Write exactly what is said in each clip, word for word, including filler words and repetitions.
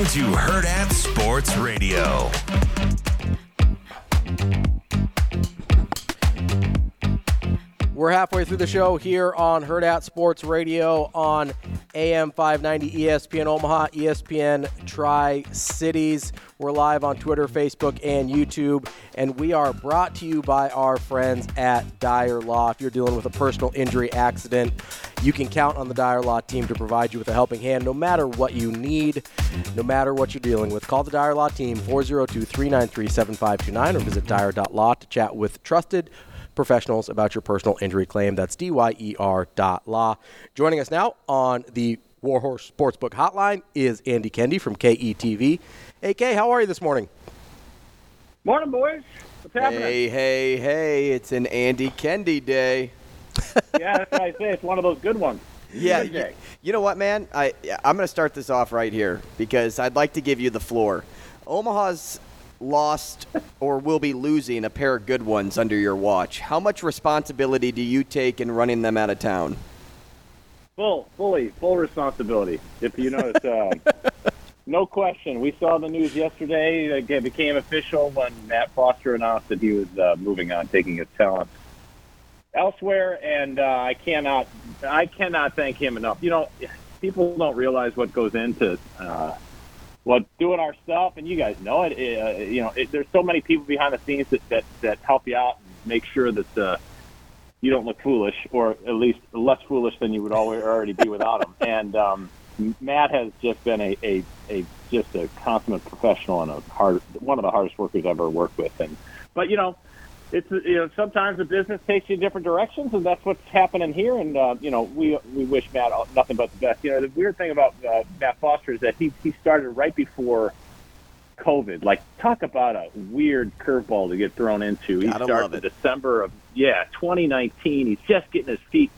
listening to Hurrdat Sports Radio. We're halfway through the show here on Hurrdat Sports Radio on A M five ninety E S P N Omaha, E S P N Tri-Cities. We're live on Twitter, Facebook, and YouTube, and we are brought to you by our friends at Dyer Law. If you're dealing with a personal injury accident, you can count on the Dyer Law team to provide you with a helping hand no matter what you need, no matter what you're dealing with. Call the Dyer Law team, four oh two, three nine three, seven five two nine, or visit dyer dot law to chat with trusted professionals about your personal injury claim. That's D Y E R dot law. Joining us now on the Warhorse Sportsbook Hotline is Andy Kendeigh from K E T V. Hey, Kay, how are you this morning? Morning, boys. What's happening? Hey, hey, hey. It's an Andy Kendeigh day. Yeah, that's what I say. It's one of those good ones. Yeah. Good you, you know what, man? I, I'm going to start this off right here because I'd like to give you the floor. Omaha's lost or will be losing a pair of good ones under your watch. How much responsibility do you take in running them out of town? Full, fully, full responsibility. If you notice, um, no question. We saw the news yesterday. It became official when Matt Foster announced that he was uh, moving on, taking his talent elsewhere, and uh, I cannot, I cannot thank him enough. You know, people don't realize what goes into uh, Well, doing our stuff, and you guys know it. Uh, you know, it, there's so many people behind the scenes that, that, that help you out and make sure that uh, you don't look foolish, or at least less foolish than you would always already be without them. And um, Matt has just been a, a, a just a consummate professional and a hard one of the hardest workers I've ever worked with. And but you know, it's you know sometimes the business takes you in different directions, and that's what's happening here. And uh, you know, we we wish Matt nothing but the best. You know, the weird thing about uh, Matt Foster is that he he started right before COVID. Like, talk about a weird curveball to get thrown into. He Gotta started in December of yeah twenty nineteen. He's just getting his feet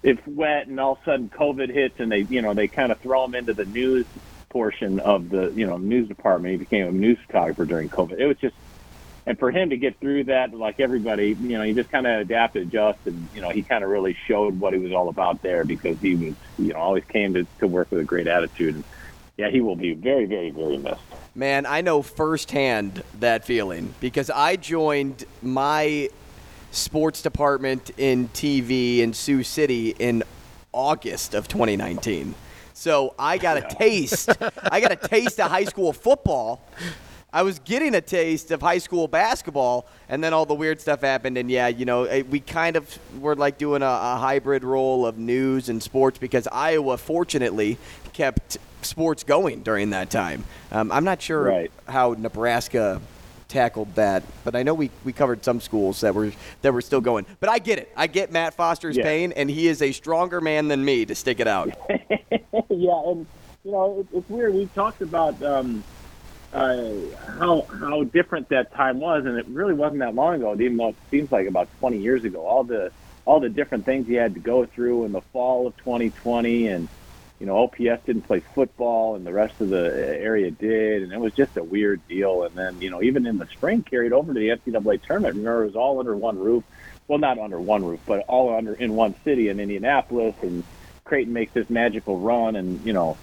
it's wet, and all of a sudden COVID hits, and they you know they kind of throw him into the news portion of the you know news department. He became a news photographer during COVID. It was just. And for him to get through that, like everybody, you know, he just kind of adapted, adjusted, and, you know, he kind of really showed what he was all about there because he was, you know, always came to, to work with a great attitude. And yeah, he will be very, very, very missed. Man, I know firsthand that feeling because I joined my sports department in T V in Sioux City in August of twenty nineteen. So I got a taste. I got a taste of high school football. I was getting a taste of high school basketball, and then all the weird stuff happened. And, yeah, you know, we kind of were like doing a, a hybrid role of news and sports because Iowa, fortunately, kept sports going during that time. Um, I'm not sure right. how Nebraska tackled that, but I know we, we covered some schools that were that were still going. But I get it. I get Matt Foster's yeah. pain, and he is a stronger man than me to stick it out. Yeah, and, you know, it, it's weird. We talked about um, – Uh, how how different that time was, and it really wasn't that long ago, even though it seems like about twenty years ago. All the all the different things he had to go through in the fall of twenty twenty, and you know O P S didn't play football, and the rest of the area did, and it was just a weird deal. And then you know even in the spring carried over to the N C double A tournament. Remember, it was all under one roof. Well, not under one roof, but all under in one city in Indianapolis. And Creighton makes this magical run, and you know.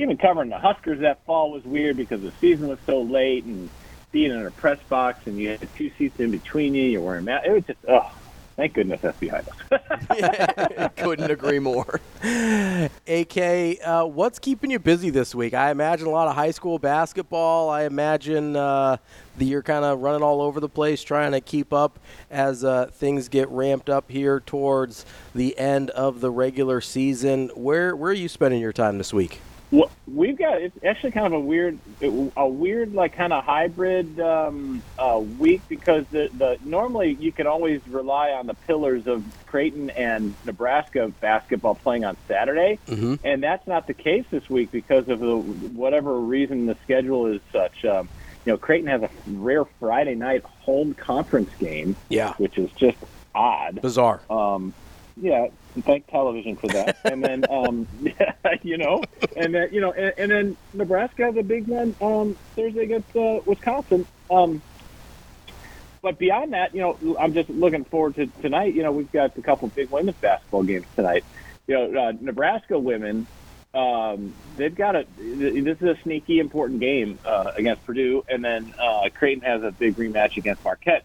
Even covering the Huskers that fall was weird because the season was so late, and being in a press box and you had two seats in between you, you're wearing masks. It was just, oh, thank goodness that's behind us. Yeah, couldn't agree more. A K, uh, what's keeping you busy this week? I imagine a lot of high school basketball. I imagine uh, that you're kind of running all over the place trying to keep up as uh, things get ramped up here towards the end of the regular season. Where, where are you spending your time this week? Well, we've got it's actually kind of a weird, a weird like kind of hybrid um, uh, week because the, the normally you can always rely on the pillars of Creighton and Nebraska basketball playing on Saturday, mm-hmm. and that's not the case this week because of the, whatever reason the schedule is such. Um, you know, Creighton has a rare Friday night home conference game, yeah, which is just odd, bizarre. Um, yeah. Thank television for that, and then um, yeah, you know, and then you know, and, and then Nebraska has a big one um, Thursday against uh, Wisconsin. Um, but beyond that, you know, I'm just looking forward to tonight. You know, we've got a couple big women's basketball games tonight. You know, uh, Nebraska women um, they've got a – this is a sneaky, important game uh, against Purdue, and then uh, Creighton has a big rematch against Marquette.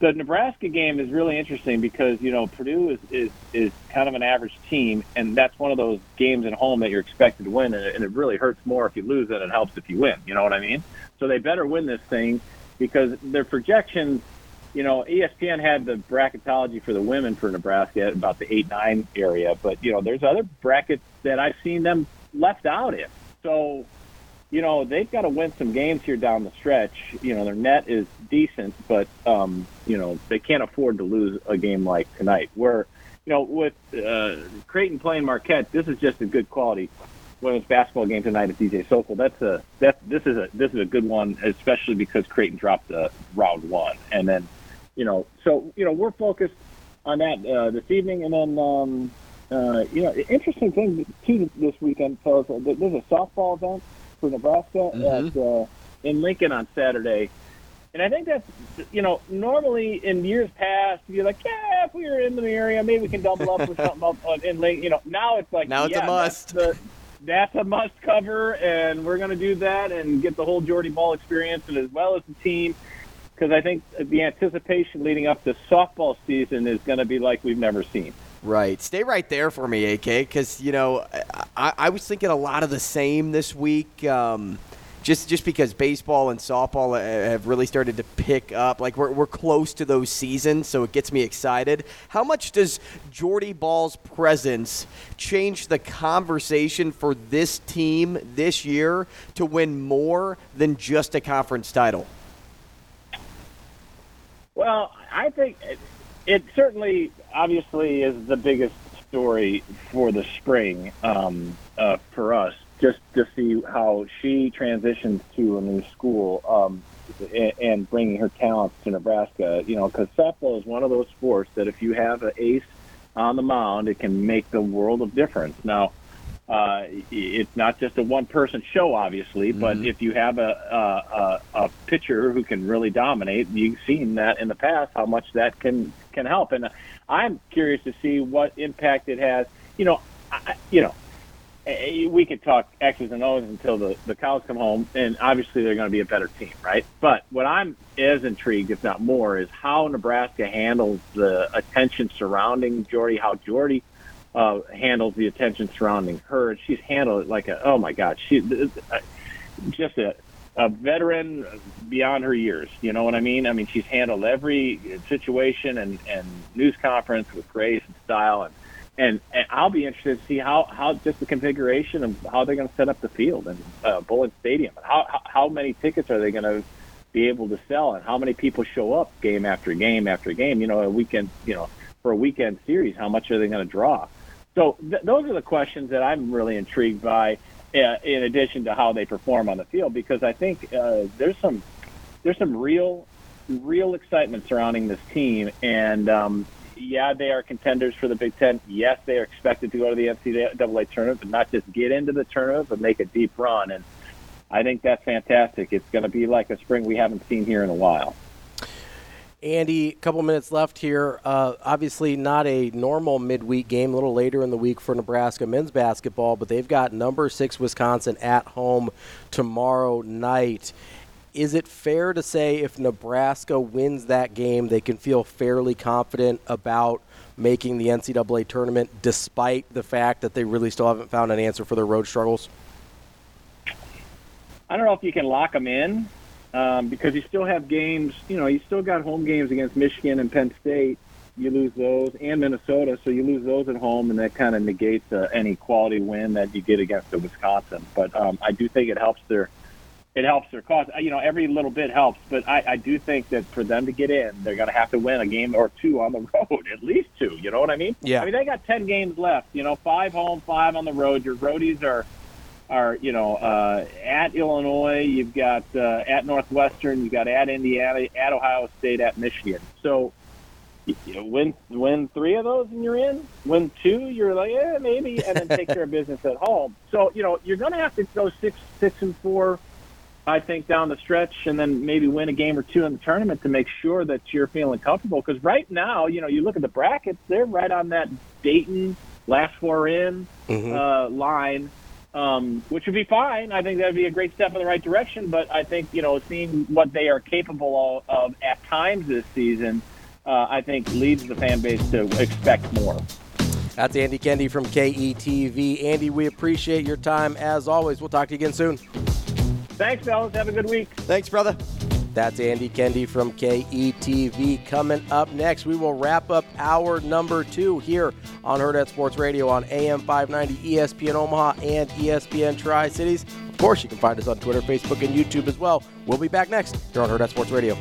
The Nebraska game is really interesting because, you know, Purdue is, is, is kind of an average team, and that's one of those games at home that you're expected to win, and it, and it really hurts more if you lose than it helps if you win. You know what I mean? So they better win this thing because their projections – you know, E S P N had the bracketology for the women for Nebraska at about the eight nine area, but, you know, there's other brackets that I've seen them left out in. So, you know, they've got to win some games here down the stretch. You know, their net is decent, but, um, you know, they can't afford to lose a game like tonight. Where, you know, with uh, Creighton playing Marquette, this is just a good quality women's basketball game tonight at D J. Sokol. That's a that this is a this is a good one, especially because Creighton dropped the round one, and then. You know, so, you know, we're focused on that uh, this evening. And then, um, uh, you know, interesting thing, too, this weekend, fellas, there's a softball event for Nebraska mm-hmm. at, uh, in Lincoln on Saturday. And I think that's, you know, normally in years past, you're like, yeah, if we were in the area, maybe we can double up with something else in Lincoln. You know, now it's like, now it's yeah, a must. That's, the, that's a must cover, and we're going to do that and get the whole Jordy Ball experience and as well as the team. Because I think the anticipation leading up to softball season is going to be like we've never seen. Right. Stay right there for me, A K, because, you know, I, I was thinking a lot of the same this week, um, just just because baseball and softball have really started to pick up. Like, we're, we're close to those seasons, so it gets me excited. How much does Jordy Ball's presence change the conversation for this team this year to win more than just a conference title? Well, I think it, it certainly, obviously, is the biggest story for the spring um, uh, for us, just to see how she transitions to a new school um, and, and bringing her talents to Nebraska. You know, because softball is one of those sports that if you have an ace on the mound, it can make the world of difference. Now, uh, it's not just a one-person show, obviously, but mm-hmm. if you have a, a, a, a pitcher who can really dominate, you've seen that in the past, how much that can, can help. And I'm curious to see what impact it has. You know, I, you know, we could talk X's and O's until the, the cows come home, and obviously they're going to be a better team, right? But what I'm as intrigued, if not more, is how Nebraska handles the attention surrounding Jordy, how Jordy Uh, handles the attention surrounding her. She's handled it like a, oh my God, she's just a, a veteran beyond her years. You know what I mean? I mean, she's handled every situation and, and news conference with grace and style. And, and, and I'll be interested to see how, how just the configuration of how they're going to set up the field and uh, Bullitt Stadium. And how, how many tickets are they going to be able to sell and how many people show up game after game after game, you know, a weekend, you know, for a weekend series, how much are they going to draw? So th- those are the questions that I'm really intrigued by, uh, in addition to how they perform on the field, because I think uh, there's some there's some real real excitement surrounding this team. And, um, yeah, they are contenders for the Big Ten. Yes, they are expected to go to the N C double A tournament, but not just get into the tournament, but make a deep run. And I think that's fantastic. It's going to be like a spring we haven't seen here in a while. Andy, a couple minutes left here. Uh, obviously not a normal midweek game, a little later in the week for Nebraska men's basketball, but they've got number six Wisconsin at home tomorrow night. Is it fair to say if Nebraska wins that game, they can feel fairly confident about making the N C double A tournament despite the fact that they really still haven't found an answer for their road struggles? I don't know if you can lock them in. Um, because you still have games, you know, you still got home games against Michigan and Penn State. You lose those, and Minnesota, so you lose those at home, and that kind of negates uh, any quality win that you get against the Wisconsin. But um, I do think it helps their, it helps their cause. You know, every little bit helps, but I, I do think that for them to get in, they're going to have to win a game or two on the road, at least two. You know what I mean? Yeah. I mean, they got ten games left. You know, five home, five on the road. Your roadies are. Are, you know, uh, at Illinois, you've got uh, at Northwestern, you've got at Indiana, at Ohio State, at Michigan. So you know, win win three of those and you're in. Win two, you're like, yeah, maybe, and then take care of business at home. So, you know, you're going to have to go six, six and four, I think, down the stretch, and then maybe win a game or two in the tournament to make sure that you're feeling comfortable. Because right now, you know, you look at the brackets, they're right on that Dayton, last four in mm-hmm. uh, line. um, which would be fine. I think that would be a great step in the right direction. But I think, you know, seeing what they are capable of, of at times this season, uh, I think leads the fan base to expect more. That's Andy Kendeigh from K E T V. Andy, we appreciate your time as always. We'll talk to you again soon. Thanks, fellas. Have a good week. Thanks, brother. That's Andy Kendeigh from K E T V. Coming up next, we will wrap up hour number two here on Hurrdat Sports Radio on A M five ninety E S P N Omaha and E S P N Tri-Cities. Of course, you can find us on Twitter, Facebook, and YouTube as well. We'll be back next here on Hurrdat Sports Radio.